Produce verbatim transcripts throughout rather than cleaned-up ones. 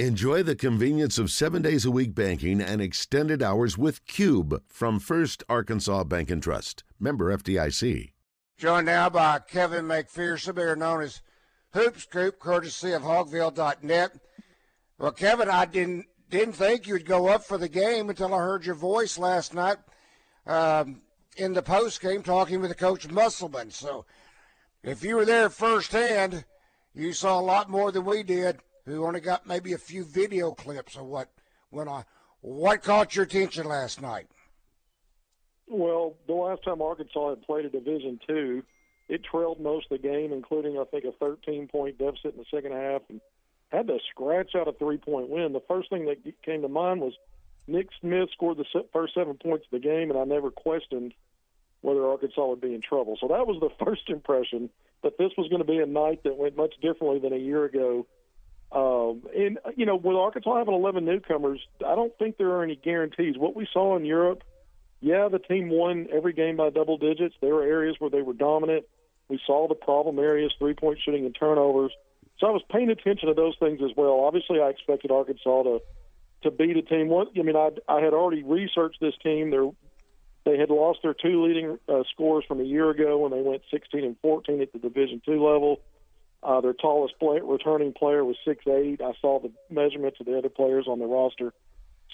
Enjoy the convenience of seven days a week banking and extended hours with Cube from First Arkansas Bank and Trust. Member F D I C. Joined now by Kevin McPherson, better known as Hoopscoop, courtesy of Hogville dot net. Well, Kevin, I didn't didn't think you'd go up for the game until I heard your voice last night um, in the postgame talking with the coach Musselman. So if you were there firsthand, you saw a lot more than we did. We only got maybe a few video clips of what went on. What caught your attention last night? Well, the last time Arkansas had played a Division two, it trailed most of the game, including, I think, a thirteen-point deficit in the second half, and had to scratch out a three-point win. The first thing that came to mind was Nick Smith scored the first seven points of the game, and I never questioned whether Arkansas would be in trouble. So that was the first impression, that this was going to be a night that went much differently than a year ago. Um, and, you know, with Arkansas having eleven newcomers, I don't think there are any guarantees. What we saw in Europe, yeah, the team won every game by double digits. There were areas where they were dominant. We saw the problem areas, three-point shooting and turnovers. So I was paying attention to those things as well. Obviously, I expected Arkansas to, to beat a team. I mean, I, I had already researched this team. They're, they had lost their two leading uh, scorers from a year ago when they went sixteen and fourteen at the Division two level. Uh, their tallest play, returning player was six eight. I saw the measurements of the other players on the roster.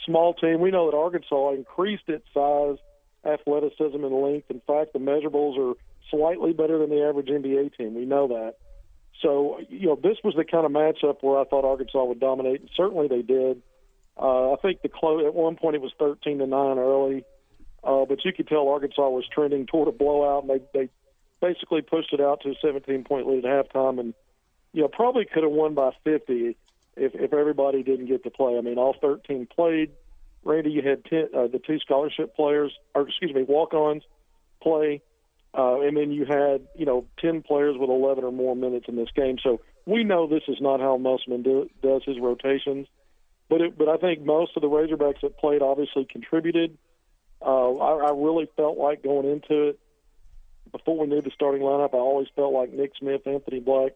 Small team. We know that Arkansas increased its size, athleticism, and length. In fact, the measurables are slightly better than the average N B A team. We know that. So, you know, this was the kind of matchup where I thought Arkansas would dominate, and certainly they did. Uh, I think the close, at one point it was thirteen to nine early, uh, but you could tell Arkansas was trending toward a blowout, and they, they basically pushed it out to a seventeen-point lead at halftime, and you know probably could have won by fifty if, if everybody didn't get to play. I mean, all thirteen played. Randy, you had ten, uh, the two scholarship players, or excuse me, walk-ons play, uh, and then you had you know ten players with eleven or more minutes in this game. So we know this is not how Musselman do, does his rotations, but it, but I think most of the Razorbacks that played obviously contributed. Uh, I, I really felt like going into it, before we knew the starting lineup, I always felt like Nick Smith, Anthony Black,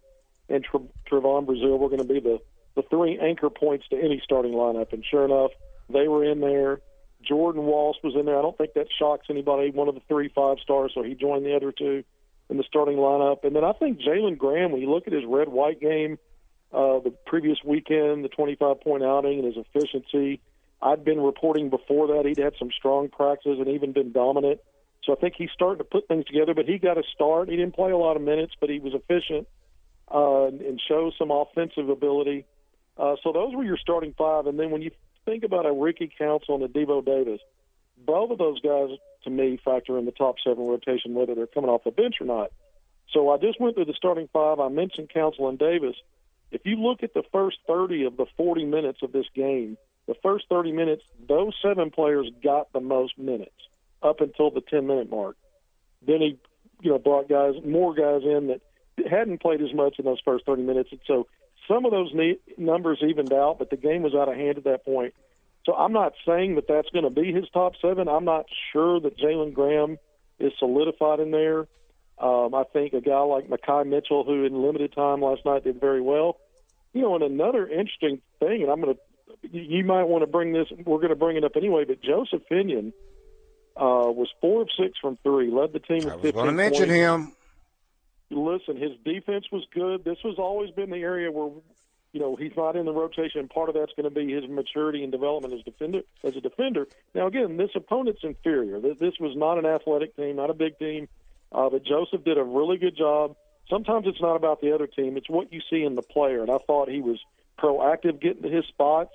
and Tre- Trevon Brazile were going to be the, the three anchor points to any starting lineup. And sure enough, they were in there. Jordan Walsh was in there. I don't think that shocks anybody. One of the three five-stars, so he joined the other two in the starting lineup. And then I think Jalen Graham, when you look at his red-white game uh, the previous weekend, the twenty-five-point outing and his efficiency, I'd been reporting before that he'd had some strong practices and even been dominant. So I think he's starting to put things together, but he got a start. He didn't play a lot of minutes, but he was efficient uh, and showed some offensive ability. Uh, so those were your starting five. And then when you think about a Ricky Council and a Devo Davis, both of those guys, to me, factor in the top seven rotation, whether they're coming off the bench or not. So I just went through the starting five. I mentioned Council and Davis. If you look at the first thirty of the forty minutes of this game, the first thirty minutes, those seven players got the most minutes, up until the ten-minute mark. Then he, you know, brought guys, more guys in that hadn't played as much in those first thirty minutes. And so some of those ne- numbers evened out, but the game was out of hand at that point. So I'm not saying that that's going to be his top seven. I'm not sure that Jalen Graham is solidified in there. Um, I think a guy like Makai Mitchell, who in limited time last night did very well. You know, and another interesting thing, and I'm going to, you might want to bring this, we're going to bring it up anyway, but Joseph Finian, Uh, was four of six from three, led the team with fifteen points. I was going to mention him. Listen, his defense was good. This has always been the area where, you know, he's not in the rotation. Part of that's going to be his maturity and development as defender, as a defender. Now, again, this opponent's inferior. This was not an athletic team, not a big team, uh, but Joseph did a really good job. Sometimes it's not about the other team. It's what you see in the player, and I thought he was proactive getting to his spots.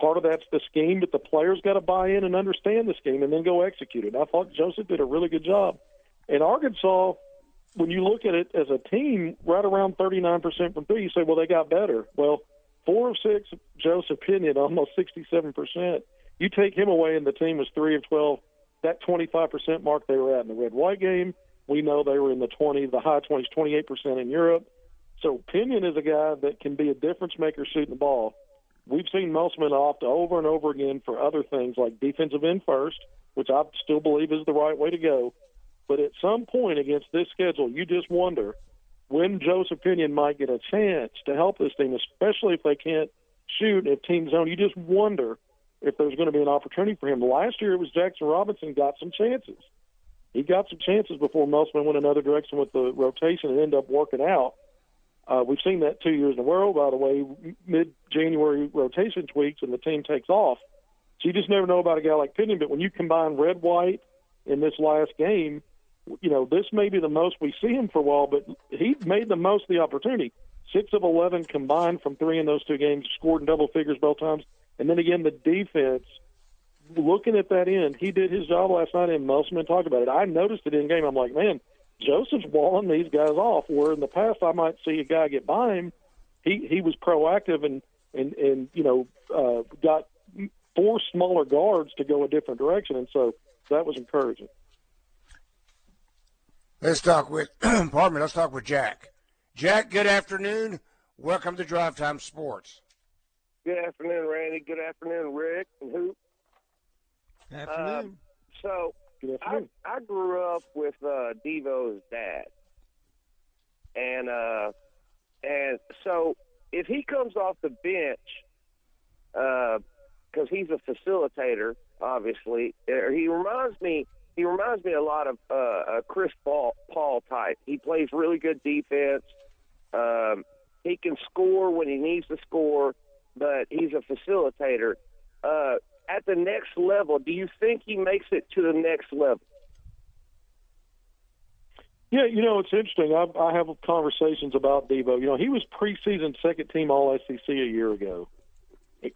Part of that's the scheme, but the players got to buy in and understand the scheme and then go execute it. And I thought Joseph did a really good job. And Arkansas, when you look at it as a team, right around thirty-nine percent from three, you say, well, they got better. Well, four of six, Joseph Pinion, almost sixty-seven percent. You take him away and the team was three of twelve. That twenty-five percent mark they were at in the red-white game, we know they were in the twenty, the high twenties, twenty-eight percent in Europe. So Pinion is a guy that can be a difference maker shooting the ball. We've seen Musselman opt over and over again for other things like defensive end first, which I still believe is the right way to go. But at some point against this schedule, you just wonder when Joseph Pinion might get a chance to help this team, especially if they can't shoot at team zone, you just wonder if there's going to be an opportunity for him. Last year it was Jackson Robinson got some chances. He got some chances before Musselman went another direction with the rotation and ended up working out. Uh, we've seen that two years in a row, by the way, mid-January rotation tweaks and the team takes off. So you just never know about a guy like Pinion. But when you combine red-white in this last game, you know, this may be the most we see him for a while, but he made the most of the opportunity. six of eleven combined from three in those two games, scored in double figures both times. And then again, the defense, looking at that end, he did his job last night, and Musselman talked about it. I noticed it in game. I'm like, man, Joseph's walling these guys off, where in the past I might see a guy get by him. He he was proactive and, and, and you know, uh, got four smaller guards to go a different direction, and so that was encouraging. Let's talk with, pardon me, let's talk with Jack. Jack, good afternoon. Welcome to Drive Time Sports. Good afternoon, Randy. Good afternoon, Rick and Hoop. Good afternoon. Uh, so, Good afternoon. I, I grew up with uh, Devo's dad. And uh, and so if he comes off the bench, because uh, he's a facilitator, obviously, he reminds me He reminds me a lot of uh, a Chris Paul, Paul type. He plays really good defense. Um, he can score when he needs to score, but he's a facilitator. Uh, at the next level, do you think he makes it to the next level? Yeah, you know, it's interesting. I, I have conversations about Devo. You know, he was preseason second-team All S E C a year ago,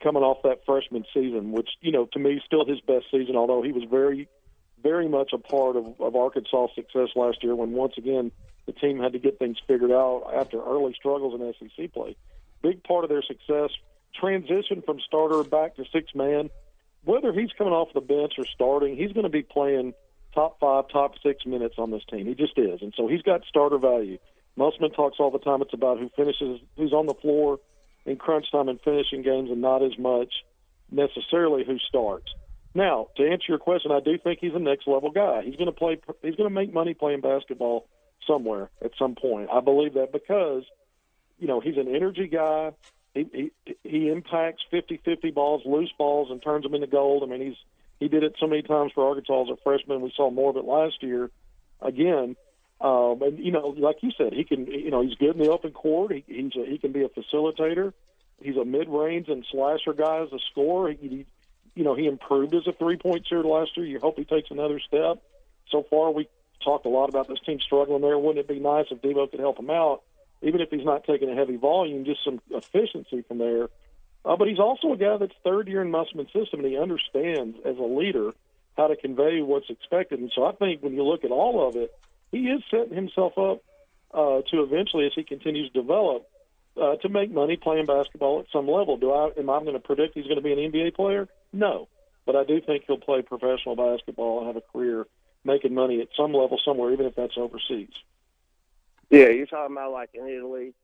coming off that freshman season, which, you know, to me, still his best season, although he was very – very much a part of, of Arkansas' success last year when, once again, the team had to get things figured out after early struggles in S E C play. Big part of their success, transition from starter back to six-man. Whether he's coming off the bench or starting, he's going to be playing top five, top six minutes on this team. He just is. And so he's got starter value. Musselman talks all the time. It's about who finishes, who's on the floor in crunch time and finishing games, and not as much necessarily who starts. Now, to answer your question, I do think he's a next-level guy. He's going to play. He's going to make money playing basketball somewhere at some point. I believe that because, you know, he's an energy guy. He he, he impacts fifty-fifty balls, loose balls, and turns them into gold. I mean, he's he did it so many times for Arkansas as a freshman. We saw more of it last year. Again, um, and, you know, like you said, he can. You know, he's good in the open court. He he's a, he can be a facilitator. He's a mid-range and slasher guy as a scorer. He, he, You know, he improved as a three-point shooter last year. You hope he takes another step. So far, we talked a lot about this team struggling there. Wouldn't it be nice if Devo could help him out, even if he's not taking a heavy volume, just some efficiency from there. Uh, but he's also a guy that's third year in Musselman's system, and he understands as a leader how to convey what's expected. And so I think when you look at all of it, he is setting himself up uh, to eventually, as he continues to develop, uh, to make money playing basketball at some level. Do I? Am I going to predict he's going to be an N B A player? No, but I do think he'll play professional basketball and have a career making money at some level somewhere, even if that's overseas. Yeah, you're talking about like in Italy?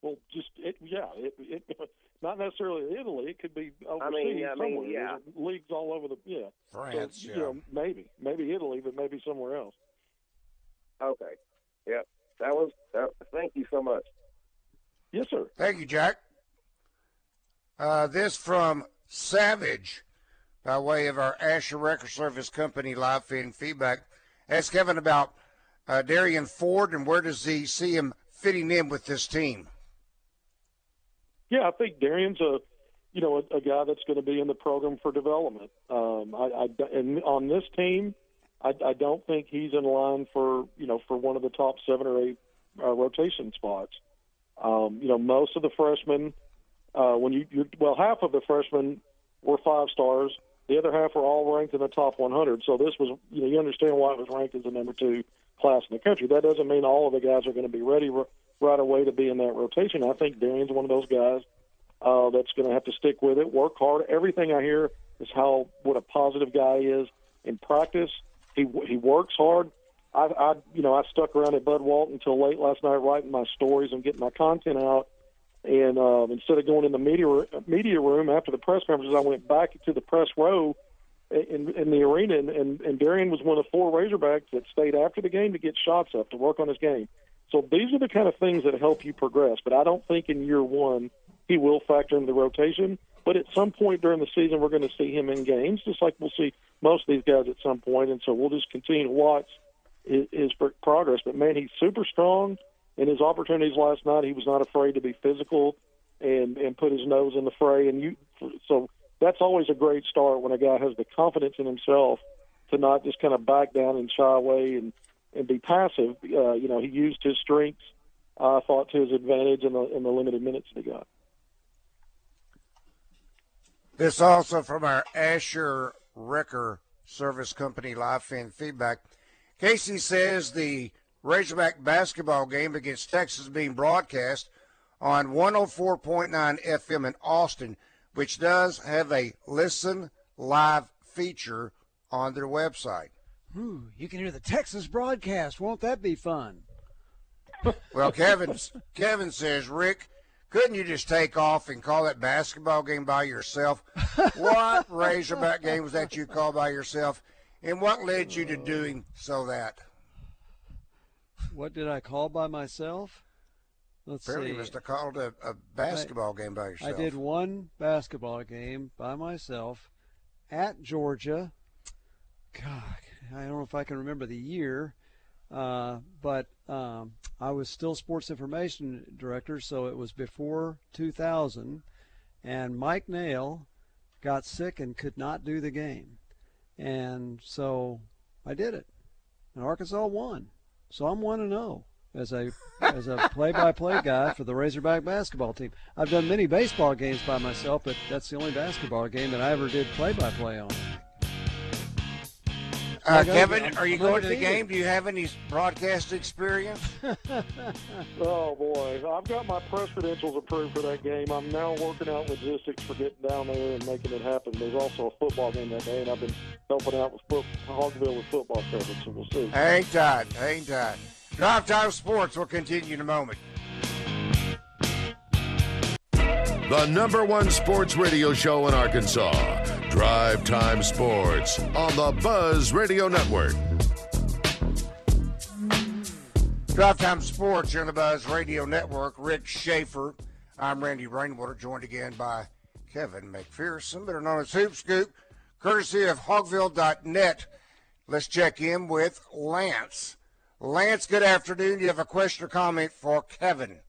Well, just, it, yeah, it, it, not necessarily Italy. It could be overseas I mean, yeah, somewhere. I mean, yeah. There's leagues all over the – yeah. France, so, yeah. You know, maybe. Maybe Italy, but maybe somewhere else. Okay. Yep. That was uh, – thank you so much. Yes, sir. Thank you, Jack. Uh, this from Savage, by way of our Asher Wrecker Service Company live feed and feedback. Ask Kevin about uh, Darian Ford and where does he see him fitting in with this team? Yeah, I think Darian's a you know a, a guy that's going to be in the program for development. Um, I, I and on this team, I, I don't think he's in line for you know for one of the top seven or eight uh, rotation spots. Um, you know, most of the freshmen. Uh, when you you're, well, half of the freshmen were five stars. The other half were all ranked in the top one hundred. So this was, you know, you understand why it was ranked as the number two class in the country. That doesn't mean all of the guys are going to be ready r- right away to be in that rotation. I think Darian's one of those guys uh, that's going to have to stick with it, work hard. Everything I hear is how what a positive guy is in practice. He he works hard. I, I you know I stuck around at Bud Walton until late last night, writing my stories and getting my content out. And uh, instead of going in the media media room after the press conferences, I went back to the press row in, in the arena, and, and, and Darian was one of the four Razorbacks that stayed after the game to get shots up, to work on his game. So these are the kind of things that help you progress. But I don't think in year one He will factor in the rotation. But at some point during the season, we're going to see him in games, just like we'll see most of these guys at some point. And so we'll just continue to watch his, his progress. But, man, he's super strong. In his opportunities last night, he was not afraid to be physical and, and put his nose in the fray. And you, so that's always a great start when a guy has the confidence in himself to not just kind of back down and shy away and, and be passive. Uh, you know, he used his strengths, I uh, thought, to his advantage in the, in the limited minutes he got. This also from our Asher Wrecker Service Company live fan feedback. Casey says the Razorback basketball game against Texas being broadcast on one oh four point nine F M in Austin, which does have a listen live feature on their website. Ooh, you can hear the Texas broadcast. Won't that be fun? Well, Kevin, Kevin says, Rick, couldn't you just take off and call that basketball game by yourself? What Razorback game was that you called by yourself, and what led you to doing so that? What did I call by myself? Let's Apparently see. You must have called a, a basketball I, game by yourself. I did one basketball game by myself at Georgia. God, I don't know if I can remember the year, uh, but um, I was still sports information director, so it was before two thousand, and Mike Nail got sick and could not do the game. And so I did it, and Arkansas won. So I'm one and oh as a as a play-by-play guy for the Razorback basketball team. I've done many baseball games by myself, but that's the only basketball game that I ever did play-by-play on. Uh, Kevin, I'm, are you I'm going to the game? Do you have any broadcast experience? Oh, boy. I've got my press credentials approved for that game. I'm now working out logistics for getting down there and making it happen. There's also a football game that day, and I've been helping out with foot, Hogville with football coverage, so we'll see. Hang tight. Hang tight. Drive Time Sports will continue in a moment. The number one sports radio show in Arkansas, Drive Time Sports, on the Buzz Radio Network. Drive Time Sports on the Buzz Radio Network. Rick Schaefer. I'm Randy Rainwater, joined again by Kevin McPherson, better known as Hoop Scoop, courtesy of Hogville dot net. Let's check in with Lance. Lance, good afternoon. You have a question or comment for Kevin?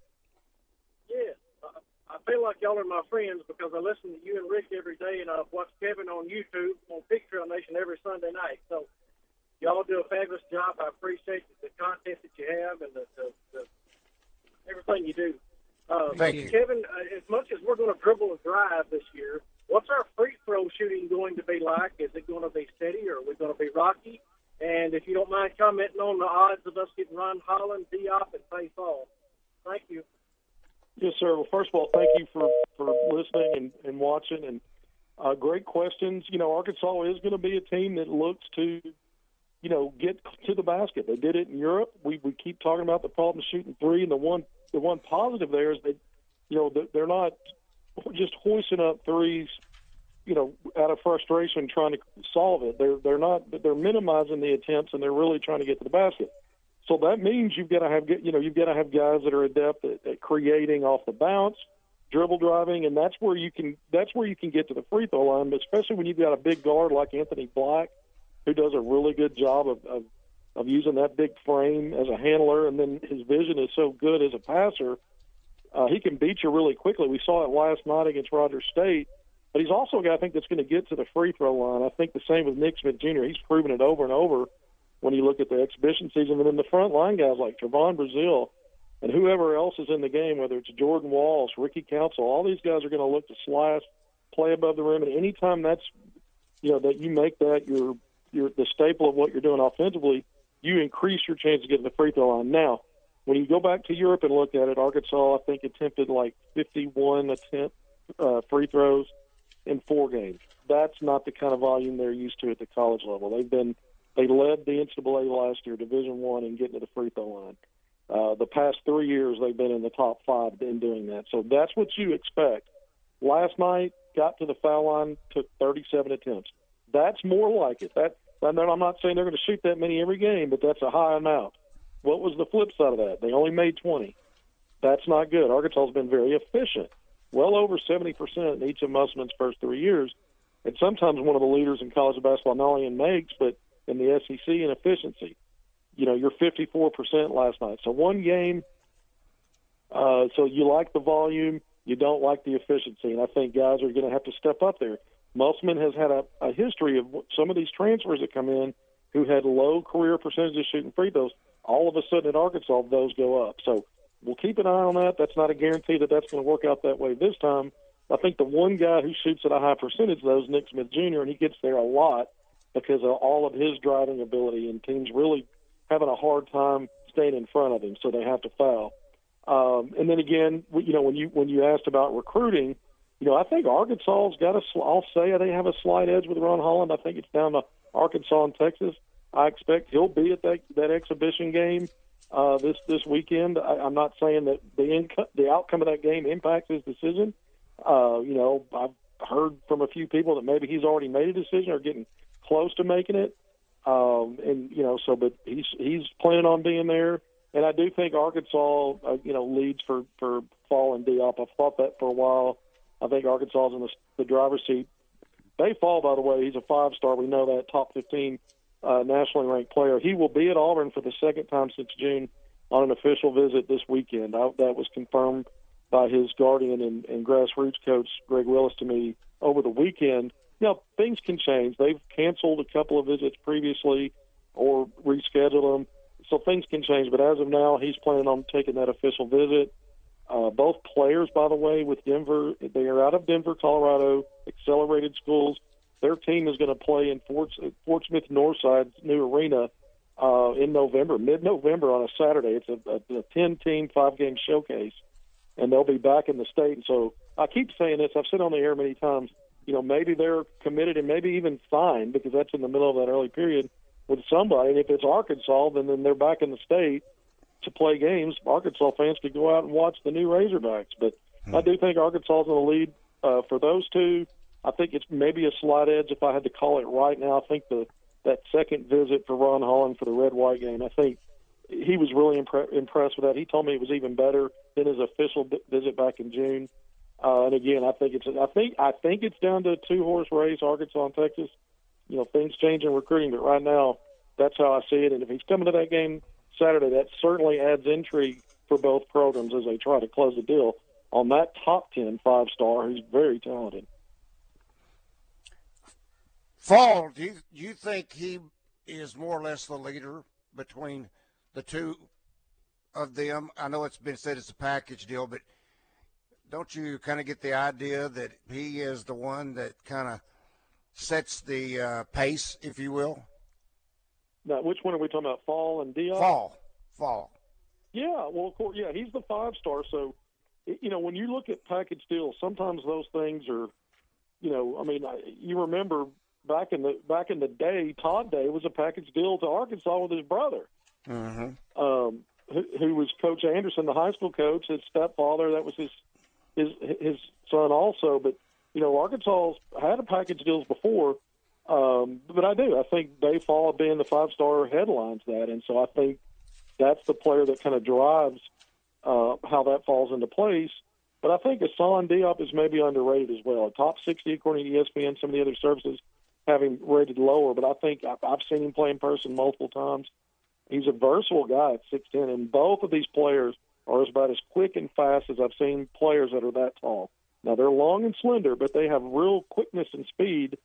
I feel like y'all are my friends because I listen to you and Rick every day, and I've watched Kevin on YouTube on Big Trail Nation every Sunday night. So y'all do a fabulous job. I appreciate the content that you have and the, the, the everything you do. Uh, Thank you. Kevin, uh, as much as we're going to dribble and drive this year, what's our free throw shooting going to be like? Is it going to be steady, or are we going to be rocky? And if you don't mind commenting on the odds of us getting Ron Holland, Diop, and Baye Fall. Thank you. Yes, sir. Well, first of all, thank you for, for listening and, and watching, and uh, great questions. You know, Arkansas is going to be a team that looks to, you know, get to the basket. They did it in Europe. We we keep talking about the problem of shooting three, and the one the one positive there is that, you know, they're not just hoisting up threes, you know, out of frustration trying to solve it. They're they're not they're minimizing the attempts, and they're really trying to get to the basket. So that means you've got to have, you know, you've got to have guys that are adept at, at creating off the bounce, dribble driving, and that's where you can that's where you can get to the free throw line. But especially when you've got a big guard like Anthony Black, who does a really good job of, of of using that big frame as a handler, and then his vision is so good as a passer, uh, he can beat you really quickly. We saw it last night against Rogers State. But he's also a guy I think that's going to get to the free throw line. I think the same with Nick Smith Junior He's proven it over and over. When you look at the exhibition season, and then the front line guys like Trevon Brazile and whoever else is in the game, whether it's Jordan Walsh, Ricky Council, all these guys are going to look to slash, play above the rim, and anytime that's, you know, that you make that your your the staple of what you're doing offensively, you increase your chance of getting the free throw line. Now, when you go back to Europe and look at it, Arkansas I think attempted like fifty-one attempt uh, free throws in four games. That's not the kind of volume they're used to at the college level. They've been They led the N C double A last year, Division One, in getting to the free throw line. Uh, the past three years, they've been in the top five in doing that. So that's what you expect. Last night, got to the foul line, took thirty-seven attempts. That's more like it. That I'm not saying they're going to shoot that many every game, but that's a high amount. What was the flip side of that? They only made twenty. That's not good. Arkansas has been very efficient. well over seventy percent in each of Musselman's first three years, and sometimes one of the leaders in college basketball, not only in makes, but in the S E C in efficiency. You know, you're fifty-four percent last night. So one game, uh, so you like the volume, you don't like the efficiency, and I think guys are going to have to step up there. Musselman has had a, a history of some of these transfers that come in who had low career percentages shooting free throws. All of a sudden at Arkansas, those go up. So we'll keep an eye on that. That's not a guarantee that that's going to work out that way this time. I think the one guy who shoots at a high percentage, though, is Nick Smith Junior, and he gets there a lot because of all of his driving ability, and teams really having a hard time staying in front of him, so they have to foul. Um, and then again, you know, when you when you asked about recruiting, you know, I think Arkansas's got a, I'll say they have a slight edge with Ron Holland. I think it's down to Arkansas and Texas. I expect he'll be at that, that exhibition game uh, this this weekend. I, I'm not saying that the inco- the outcome of that game impacts his decision. Uh, you know, I've heard from a few people that maybe he's already made a decision or getting close to making it. Um, and, you know, so, but he's he's planning on being there. And I do think Arkansas, uh, you know, leads for, for Fall and Diop. I've thought that for a while. I think Arkansas is in the, the driver's seat. Baye Fall, by the way, he's a five-star. We know that, top fifteen uh, nationally ranked player. He will be at Auburn for the second time since June on an official visit this weekend. I, that was confirmed by his guardian and, and grassroots coach, Greg Willis, to me over the weekend. Now, things can change. They've canceled a couple of visits previously or rescheduled them, so things can change. But as of now, he's planning on taking that official visit. Uh, both players, by the way, with Denver, they are out of Denver, Colorado, accelerated schools. Their team is going to play in Fort, Fort Smith Northside's new arena uh, in November, mid-November on a Saturday. It's a, a, a ten-team, five-game showcase. And they'll be back in the state. And so I keep saying this. I've said on the air many times, you know, maybe they're committed and maybe even signed, because that's in the middle of that early period, with somebody. And if it's Arkansas, then, then they're back in the state to play games. Arkansas fans could go out and watch the new Razorbacks. But hmm. I do think Arkansas is in the lead uh, for those two. I think it's maybe a slight edge if I had to call it right now. I think the that second visit for Ron Holland for the red-white game, I think he was really impre- impressed with that. He told me it was even better than his official b- visit back in June. Uh, and again, I think it's I think I think it's down to a two-horse race, Arkansas and Texas. You know, things change in recruiting, but right now, that's how I see it. And if he's coming to that game Saturday, that certainly adds intrigue for both programs as they try to close the deal on that top ten five-star who's very talented. Fall, do you, do you think he is more or less the leader between the two of them? I know it's been said it's a package deal, but don't you kind of get the idea that he is the one that kind of sets the uh, pace, if you will? Now, which one are we talking about, Fall and Diop? Fall. Fall. Yeah, well, of course, yeah, he's the five-star. So, you know, when you look at package deals, sometimes those things are, you know, I mean, you remember back in the back in the day, Todd Day was a package deal to Arkansas with his brother. Mm-hmm. Um, who, who was Coach Anderson, the high school coach, his stepfather. That was his his his son also. But, you know, Arkansas had a package deals before, um, but I do. I think Baye Fall being the five-star headlines that, and so I think that's the player that kind of drives uh, how that falls into place. But I think Hassan Diop is maybe underrated as well. Top sixty, according to E S P N, some of the other services have him rated lower, but I think I've seen him play in person multiple times. He's a versatile guy at six ten, and both of these players are about as quick and fast as I've seen players that are that tall. Now, they're long and slender, but they have real quickness and speed,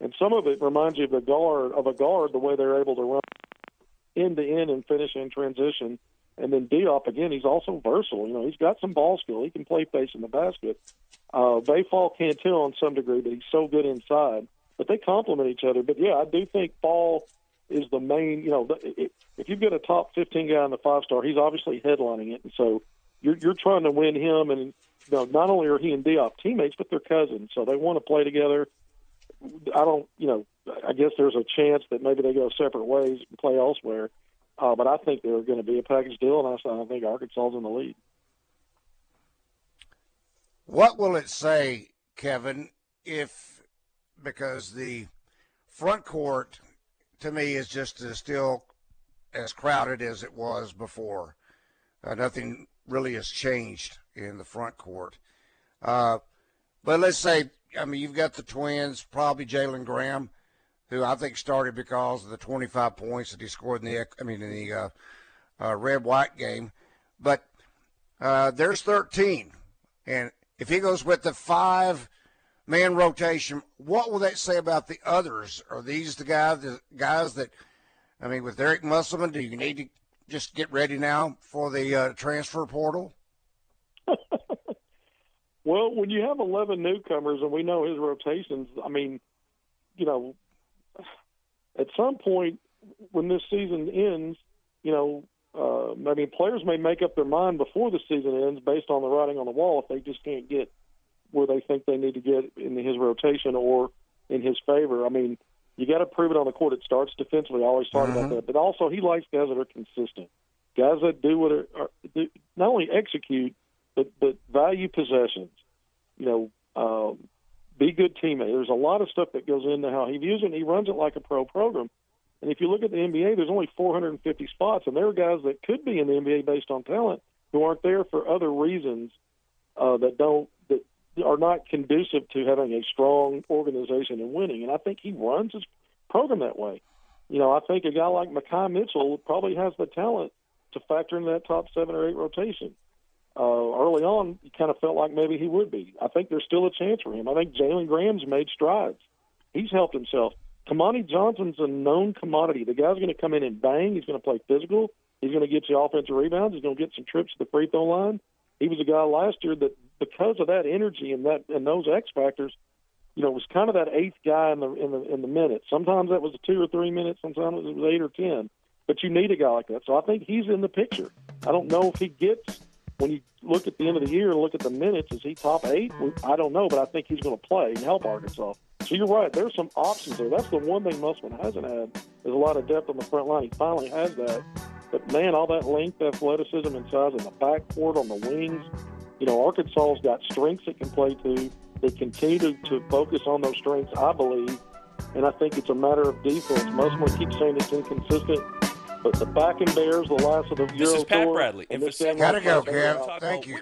and some of it reminds you of, the guard, of a guard, the way they're able to run end-to-end and finish in transition. And then Diop, again, he's also versatile. You know, he's got some ball skill. He can play face in the basket. Uh, Baye Fall can't tell on some degree, but he's so good inside. But they complement each other. But, yeah, I do think Fall is the main, you know, if you've got a top fifteen guy in the five-star, he's obviously headlining it. And so you're, you're trying to win him. And, you know, not only are he and Diop teammates, but they're cousins. So they want to play together. I don't, you know, I guess there's a chance that maybe they go separate ways and play elsewhere. Uh, but I think they're going to be a package deal, and I, I think Arkansas is in the lead. What will it say, Kevin, if, because the front court – to me, is just as still as crowded as it was before. Uh, nothing really has changed in the front court. Uh, but let's say, I mean, you've got the Twins, probably Jalen Graham, who I think started because of the twenty-five points that he scored in the, I mean, in the uh, uh, red-white game. But uh, there's thirteen. And if he goes with the five-man rotation, what will that say about the others? Are these the guys, the guys that, I mean, with Eric Musselman, do you need to just get ready now for the uh, transfer portal? Well, when you have eleven newcomers, and we know his rotations, I mean, you know, at some point when this season ends, you know, uh, I mean, players may make up their mind before the season ends based on the writing on the wall if they just can't get where they think they need to get in his rotation or in his favor. I mean, you got to prove it on the court. It starts defensively. I always thought uh-huh. about that. But also he likes guys that are consistent, guys that do what are, are do, not only execute, But, but value possessions, you know, um, be good teammate. There's a lot of stuff that goes into how he views it, and he runs it like a pro program. And if you look at the N B A, there's only four hundred fifty spots, and there are guys that could be in the N B A based on talent who aren't there for other reasons uh, that don't that are not conducive to having a strong organization and winning. And I think he runs his program that way. You know, I think a guy like Makai Mitchell probably has the talent to factor into that top seven or eight rotation. Uh, early on, you kind of felt like maybe he would be. I think there's still a chance for him. I think Jalen Graham's made strides. He's helped himself. Kamani Johnson's a known commodity. The guy's going to come in and bang. He's going to play physical. He's going to get you offensive rebounds. He's going to get some trips to the free throw line. He was a guy last year that, because of that energy and that and those X factors, you know, was kind of that eighth guy in the in the in the minute. Sometimes that was a two or three minutes. Sometimes it was eight or ten. But you need a guy like that. So I think he's in the picture. I don't know if he gets. When you look at the end of the year and look at the minutes, is he top eight? I don't know, but I think he's going to play and help Arkansas. So you're right. There's some options there. That's the one thing Musselman hasn't had is a lot of depth on the front line. He finally has that. But, man, all that length, athleticism, and size in the backcourt, on the wings. You know, Arkansas's got strengths it can play to. They continue to, to focus on those strengths, I believe. And I think it's a matter of defense. Musselman keeps saying it's inconsistent. But the Back and Bears, the last of the Euro This is Pat Bradley. Tour, and this gotta go, Kev. Thank you.